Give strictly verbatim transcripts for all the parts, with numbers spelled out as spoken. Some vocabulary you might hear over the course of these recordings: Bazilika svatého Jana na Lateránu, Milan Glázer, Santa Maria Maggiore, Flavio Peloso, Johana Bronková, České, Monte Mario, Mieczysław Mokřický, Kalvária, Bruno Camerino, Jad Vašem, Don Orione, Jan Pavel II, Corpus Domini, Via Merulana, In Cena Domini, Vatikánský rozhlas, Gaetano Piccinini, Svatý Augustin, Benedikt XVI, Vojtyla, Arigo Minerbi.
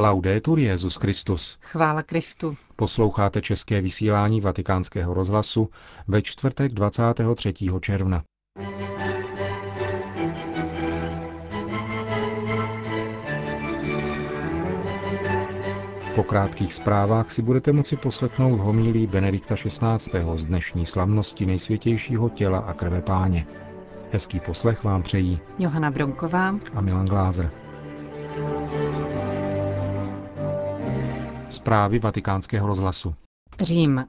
Laudetur Jesus Christus. Chvála Kristu. Posloucháte české vysílání Vatikánského rozhlasu ve čtvrtek dvacátého třetího června. Po krátkých zprávách si budete moci poslechnout homilii Benedikta šestnáctého z dnešní slavnosti Nejsvětějšího těla a krve Páně. Hezký poslech vám přejí Johana Bronková a Milan Glázer. Zprávy Vatikánského rozhlasu. Řím.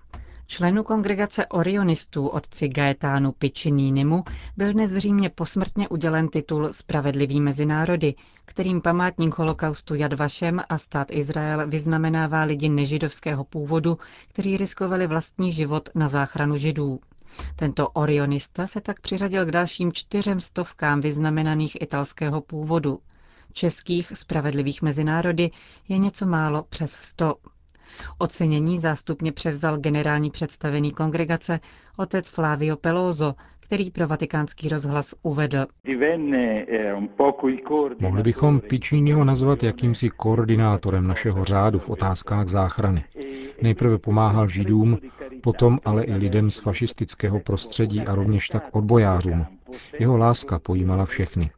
Členu kongregace orionistů otci Gaetánu Piccininimu byl dnes v Římě posmrtně udělen titul Spravedlivý mezi národy, kterým památník holokaustu Jad Vašem a stát Izrael vyznamenává lidi nežidovského původu, kteří riskovali vlastní život na záchranu židů. Tento orionista se tak přiřadil k dalším čtyřem stovkám vyznamenaných italského původu. Českých spravedlivých mezi národy je něco málo přes sto. Ocenění zástupně převzal generální představený kongregace otec Flavio Peloso, který pro Vatikánský rozhlas uvedl. Mohli bychom Piccininiho nazvat jakýmsi koordinátorem našeho řádu v otázkách záchrany. Nejprve pomáhal židům, potom ale i lidem z fašistického prostředí a rovněž tak odbojářům. Jeho láska pojímala všechny.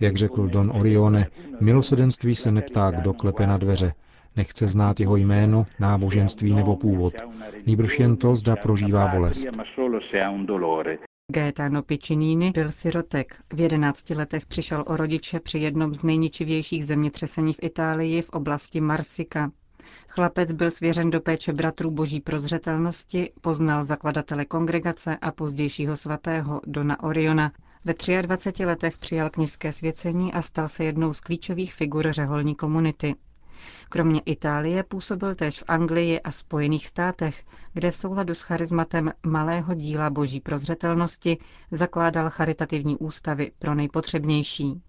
Jak řekl Don Orione, milosedenství se neptá, kdo klepe na dveře. Nechce znát jeho jméno, náboženství nebo původ. Nýbrž jen to, zda prožívá bolest. Gaetano Piccinini byl sirotek. V jedenácti letech přišel o rodiče při jednom z nejničivějších zemětřesení v Itálii v oblasti Marsika. Chlapec byl svěřen do péče bratrů boží prozřetelnosti, poznal zakladatele kongregace a pozdějšího svatého Dona Oriona. Ve dvaceti třech letech přijal kněžské svěcení a stal se jednou z klíčových figur řeholní komunity. Kromě Itálie působil též v Anglii a Spojených státech, kde v souladu s charizmatem malého díla boží prozřetelnosti zakládal charitativní ústavy pro nejpotřebnější.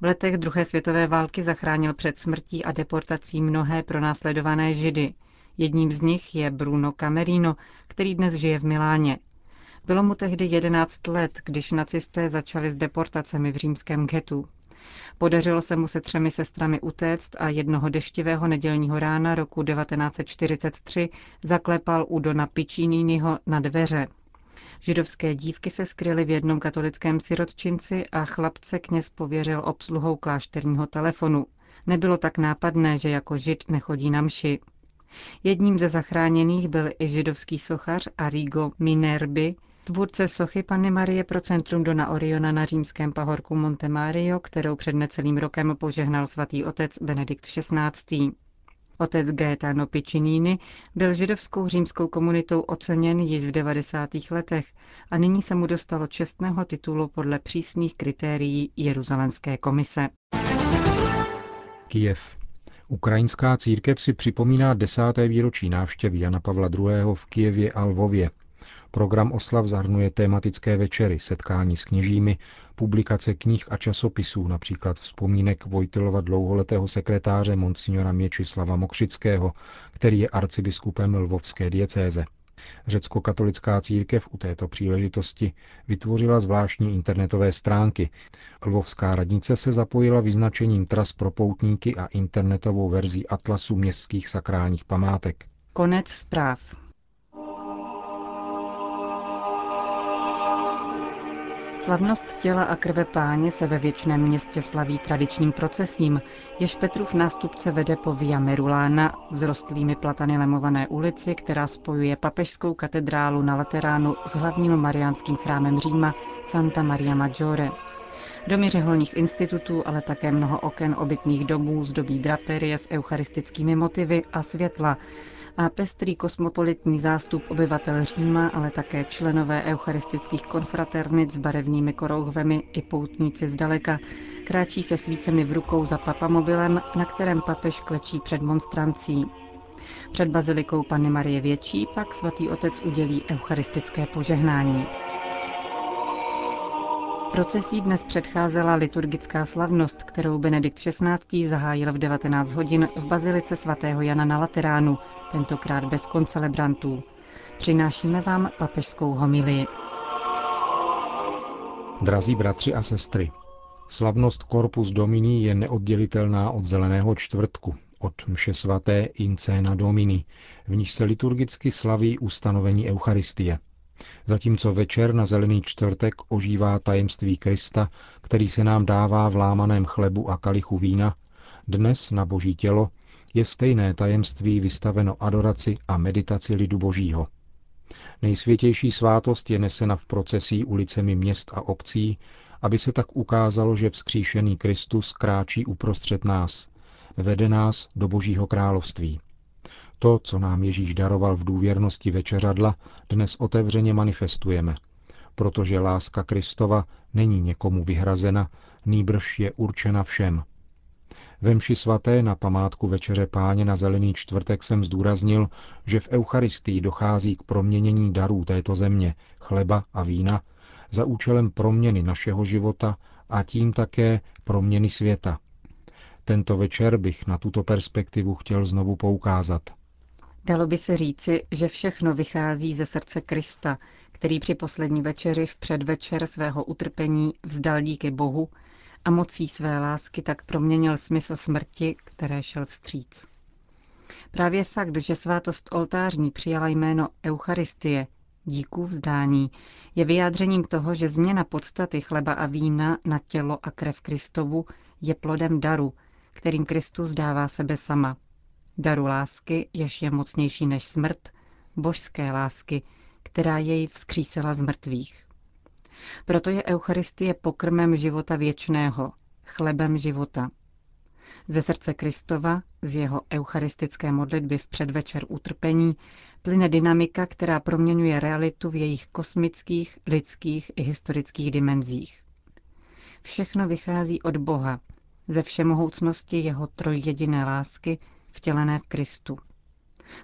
V letech druhé světové války zachránil před smrtí a deportací mnohé pronásledované židy. Jedním z nich je Bruno Camerino, který dnes žije v Miláně. Bylo mu tehdy jedenáct let, když nacisté začali s deportacemi v římském ghetu. Podařilo se mu se třemi sestrami utéct a jednoho deštivého nedělního rána roku devatenáct set čtyřicet tři zaklepal u Dona Piccininiho na dveře. Židovské dívky se skryly v jednom katolickém sirotčinci a chlapce kněz pověřil obsluhou klášterního telefonu. Nebylo tak nápadné, že jako žid nechodí na mši. Jedním ze zachráněných byl i židovský sochař Arigo Minerbi, tvůrce sochy Pany Marie pro centrum Dona Oriona na římském pahorku Monte Mario, kterou před necelým rokem požehnal svatý otec Benedikt šestnáctý. Otec Gaetano Piccinini byl židovskou římskou komunitou oceněn již v devadesátých letech a nyní se mu dostalo čestného titulu podle přísných kritérií Jeruzalemské komise. Kyjev. Ukrajinská církev si připomíná desáté výročí návštěvy Jana Pavla druhého. v Kyjevě a Lvově. Program oslav zahrnuje tematické večery, setkání s kněžími, publikace knih a časopisů, například vzpomínek Vojtylova dlouholetého sekretáře monsignora Mieczysława Mokřického, který je arcibiskupem lvovské diecéze. Řecko-katolická církev u této příležitosti vytvořila zvláštní internetové stránky. Lvovská radnice se zapojila vyznačením tras pro poutníky a internetovou verzí atlasu městských sakrálních památek. Konec zpráv. Slavnost těla a krve Páně se ve Věčném městě slaví tradičním procesím, jež Petrův nástupce vede po Via Merulana, vzrostlými platany lemované ulici, která spojuje papežskou katedrálu na Lateránu s hlavním mariánským chrámem Říma Santa Maria Maggiore. Domy řeholních institutů, ale také mnoho oken obytných domů zdobí draperie s eucharistickými motivy a světla a pestrý kosmopolitní zástup obyvatel Říma, ale také členové eucharistických konfraternic s barevnými korouhvemi i poutníci zdaleka kráčí se svícemi v rukou za papamobilem, na kterém papež klečí před monstrancí. Před bazilikou Panny Marie Větší pak svatý otec udělí eucharistické požehnání. Procesí dnes předcházela liturgická slavnost, kterou Benedikt šestnáctý. zahájil v devatenáct hodin v Bazilice svatého Jana na Lateránu, tentokrát bez koncelebrantů. Přinášíme vám papežskou homilii. Drazí bratři a sestry, Slavnost Corpus Domini je neoddělitelná od Zeleného čtvrtku, od mše svaté In Cena Domini, v níž se liturgicky slaví ustanovení Eucharistie. Zatímco večer na Zelený čtvrtek ožívá tajemství Krista, který se nám dává v lámaném chlebu a kalichu vína, dnes na Boží tělo je stejné tajemství vystaveno adoraci a meditaci lidu Božího. Nejsvětější svátost je nesena v procesí ulicemi měst a obcí, aby se tak ukázalo, že vzkříšený Kristus kráčí uprostřed nás, vede nás do Božího království. To, co nám Ježíš daroval v důvěrnosti večeřadla, dnes otevřeně manifestujeme, protože láska Kristova není někomu vyhrazena, nýbrž je určena všem. Ve mši svaté na památku Večeře Páně na Zelený čtvrtek jsem zdůraznil, že v Eucharistii dochází k proměnění darů této země, chleba a vína, za účelem proměny našeho života a tím také proměny světa. Tento večer bych na tuto perspektivu chtěl znovu poukázat. Dalo by se říci, že všechno vychází ze srdce Krista, který při poslední večeři v předvečer svého utrpení vzdal díky Bohu a mocí své lásky tak proměnil smysl smrti, které šel vstříc. Právě fakt, že svátost oltářní přijala jméno Eucharistie, díků vzdání, je vyjádřením toho, že změna podstaty chleba a vína na tělo a krev Kristovu je plodem daru, kterým Kristus dává sebe sama. Daru lásky, jež je mocnější než smrt, božské lásky, která jej vzkřísila z mrtvých. Proto je Eucharistie pokrmem života věčného, chlebem života. Ze srdce Kristova, z jeho eucharistické modlitby v předvečer utrpení, plyne dynamika, která proměňuje realitu v jejich kosmických, lidských i historických dimenzích. Všechno vychází od Boha, ze všemohoucnosti jeho trojjediné lásky, vtělené v Kristu.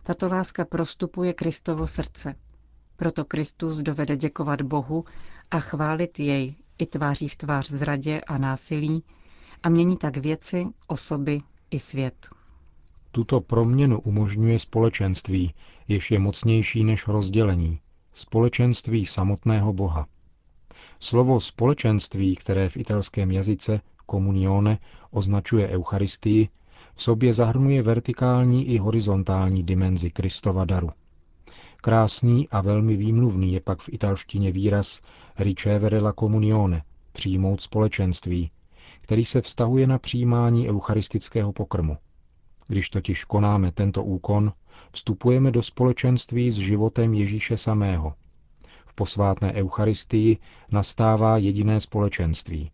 Tato láska prostupuje Kristovo srdce. Proto Kristus dovede děkovat Bohu a chválit jej i tváří v tvář zradě a násilí a mění tak věci, osoby i svět. Tuto proměnu umožňuje společenství, jež je mocnější než rozdělení, společenství samotného Boha. Slovo společenství, které v italském jazyce komunione označuje Eucharistii, v sobě zahrnuje vertikální i horizontální dimenzi Kristova daru. Krásný a velmi výmluvný je pak v italštině výraz ricevere la comunione, přijmout společenství, který se vztahuje na přijímání eucharistického pokrmu. Když totiž konáme tento úkon, vstupujeme do společenství s životem Ježíše samého. V posvátné Eucharistii nastává jediné společenství.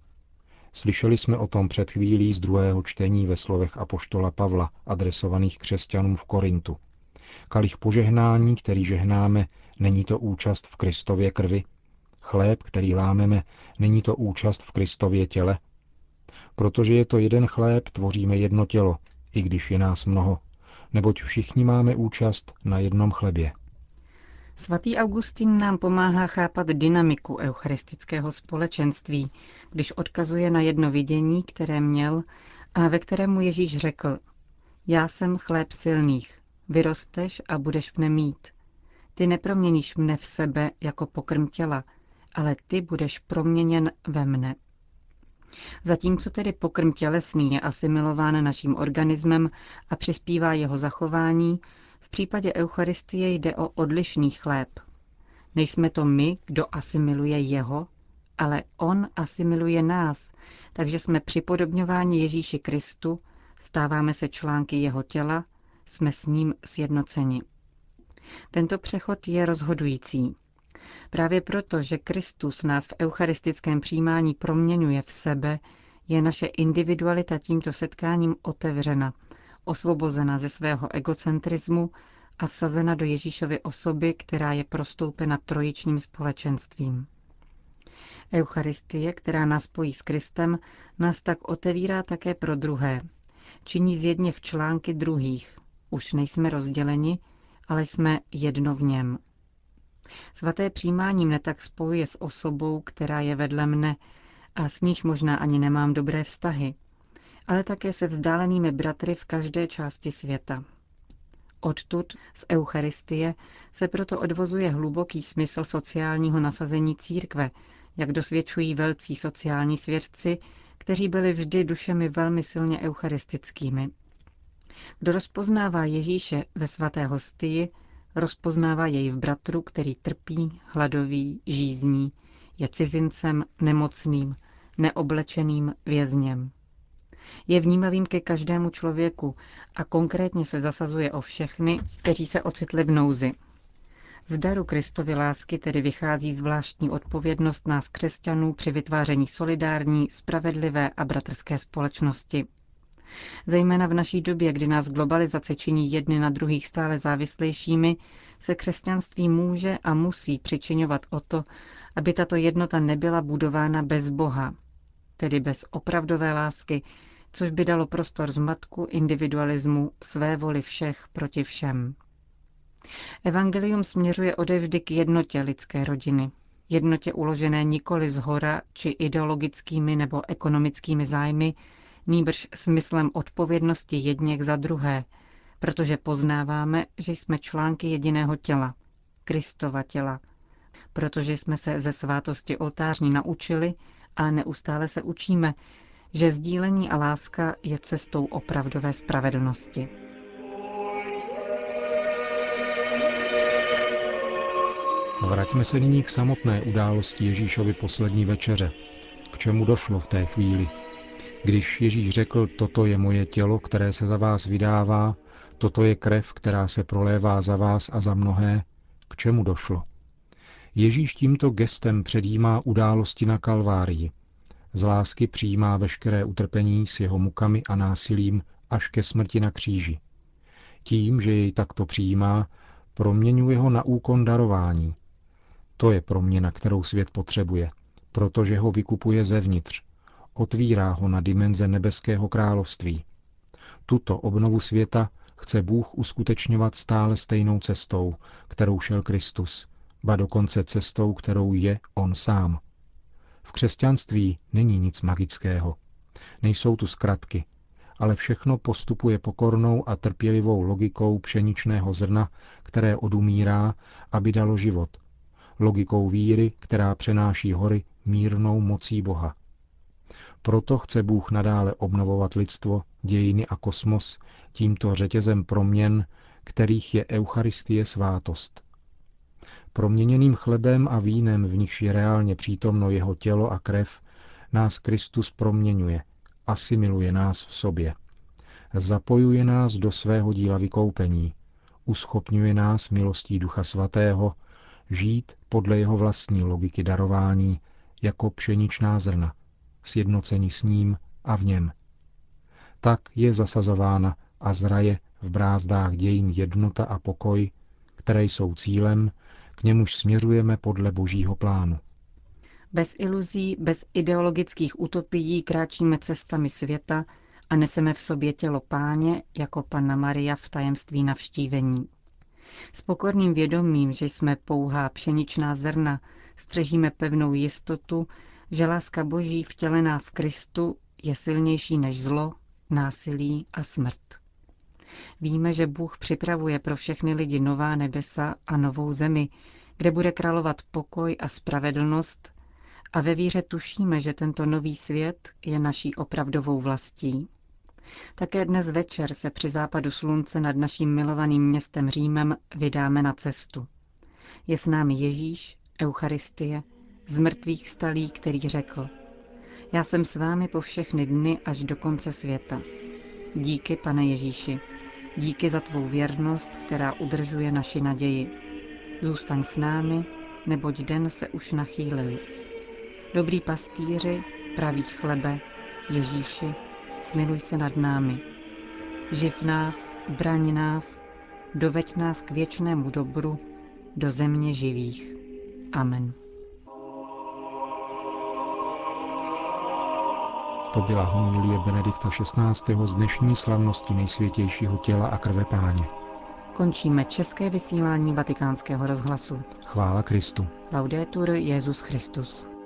Slyšeli jsme o tom před chvílí z druhého čtení ve slovech apoštola Pavla, adresovaných křesťanům v Korintu. Kalich požehnání, který žehnáme, není to účast v Kristově krvi? Chléb, který lámeme, není to účast v Kristově těle? Protože je to jeden chléb, tvoříme jedno tělo, i když je nás mnoho, neboť všichni máme účast na jednom chlebě. Svatý Augustin nám pomáhá chápat dynamiku eucharistického společenství, když odkazuje na jedno vidění, které měl a ve kterém mu Ježíš řekl: Já jsem chléb silných, vyrosteš a budeš mne mít. Ty neproměníš mne v sebe jako pokrm těla, ale ty budeš proměněn ve mne. Zatímco tedy pokrm tělesný je asimilován naším organismem a přispívá jeho zachování, v případě Eucharistie jde o odlišný chléb. Nejsme to my, kdo asimiluje jeho, ale on asimiluje nás, takže jsme připodobňováni Ježíši Kristu, stáváme se články jeho těla, jsme s ním sjednoceni. Tento přechod je rozhodující. Právě proto, že Kristus nás v eucharistickém přijímání proměňuje v sebe, je naše individualita tímto setkáním otevřena, osvobozena ze svého egocentrismu a vsazena do Ježíšovy osoby, která je prostoupena trojičním společenstvím. Eucharistie, která nás pojí s Kristem, nás tak otevírá také pro druhé. Činí z jedněch články druhých. Už nejsme rozděleni, ale jsme jedno v něm. Svaté přijímání mne tak spojuje s osobou, která je vedle mne a s níž možná ani nemám dobré vztahy, ale také se vzdálenými bratry v každé části světa. Odtud, z Eucharistie, se proto odvozuje hluboký smysl sociálního nasazení církve, jak dosvědčují velcí sociální svědci, kteří byli vždy dušemi velmi silně eucharistickými. Kdo rozpoznává Ježíše ve svaté hostii, rozpoznává jej v bratru, který trpí, hladový, žízní, je cizincem, nemocným, neoblečeným vězněm. Je vnímavým ke každému člověku a konkrétně se zasazuje o všechny, kteří se ocitli v nouzi. Z daru Kristovy lásky tedy vychází zvláštní odpovědnost nás křesťanů při vytváření solidární, spravedlivé a bratrské společnosti. Zejména v naší době, kdy nás globalizace činí jedny na druhých stále závislejšími, se křesťanství může a musí přičiňovat o to, aby tato jednota nebyla budována bez Boha, tedy bez opravdové lásky, což by dalo prostor zmatku, individualismu, své voli všech proti všem. Evangelium směřuje odevždy k jednotě lidské rodiny. Jednotě uložené nikoli zhora či ideologickými nebo ekonomickými zájmy, nýbrž smyslem odpovědnosti jedněch za druhé, protože poznáváme, že jsme články jediného těla, Kristova těla, protože jsme se ze svátosti oltářní naučili a neustále se učíme, že sdílení a láska je cestou opravdové spravedlnosti. Vraťme se nyní k samotné události Ježíšovy poslední večeře. K čemu došlo v té chvíli? Když Ježíš řekl, toto je moje tělo, které se za vás vydává, toto je krev, která se prolévá za vás a za mnohé, k čemu došlo? Ježíš tímto gestem předjímá události na Kalvárii. Z lásky přijímá veškeré utrpení s jeho mukami a násilím až ke smrti na kříži. Tím, že jej takto přijímá, proměňuje ho na úkon darování. To je proměna, kterou svět potřebuje, protože ho vykupuje zevnitř. Otvírá ho na dimenze nebeského království. Tuto obnovu světa chce Bůh uskutečňovat stále stejnou cestou, kterou šel Kristus, ba dokonce cestou, kterou je on sám. V křesťanství není nic magického. Nejsou tu zkratky, ale všechno postupuje pokornou a trpělivou logikou pšeničného zrna, které odumírá, aby dalo život. Logikou víry, která přenáší hory mírnou mocí Boha. Proto chce Bůh nadále obnovovat lidstvo, dějiny a kosmos tímto řetězem proměn, kterých je Eucharistie svátost. Proměněným chlebem a vínem, v nichž je reálně přítomno jeho tělo a krev, nás Kristus proměňuje, asimiluje nás v sobě. Zapojuje nás do svého díla vykoupení, uschopňuje nás milostí Ducha Svatého žít podle jeho vlastní logiky darování jako pšeničná zrna, sjednocení s ním a v něm. Tak je zasazována a zraje v brázdách dějin jednota a pokoj, které jsou cílem, k němuž směřujeme podle božího plánu. Bez iluzí, bez ideologických utopií kráčíme cestami světa a neseme v sobě tělo Páně jako Panna Maria v tajemství navštívení. S pokorným vědomím, že jsme pouhá pšeničná zrna, střežíme pevnou jistotu, že láska Boží vtělená v Kristu je silnější než zlo, násilí a smrt. Víme, že Bůh připravuje pro všechny lidi nová nebesa a novou zemi, kde bude královat pokoj a spravedlnost, a ve víře tušíme, že tento nový svět je naší opravdovou vlastí. Také dnes večer se při západu slunce nad naším milovaným městem Římem vydáme na cestu. Je s námi Ježíš, Eucharistie, z mrtvých vstalý, který řekl: Já jsem s vámi po všechny dny až do konce světa. Díky, Pane Ježíši, díky za tvou věrnost, která udržuje naši naději. Zůstaň s námi, neboť den se už nachýlil. Dobrý pastýři, pravý chlebe, Ježíši, smiluj se nad námi. Živ nás, braň nás, doveď nás k věčnému dobru, do země živých. Amen. To byla homilie Benedikta šestnáctého z dnešní slavnosti nejsvětějšího těla a krve Páně. Končíme české vysílání Vatikánského rozhlasu. Chvála Kristu. Laudetur Jesus Christus.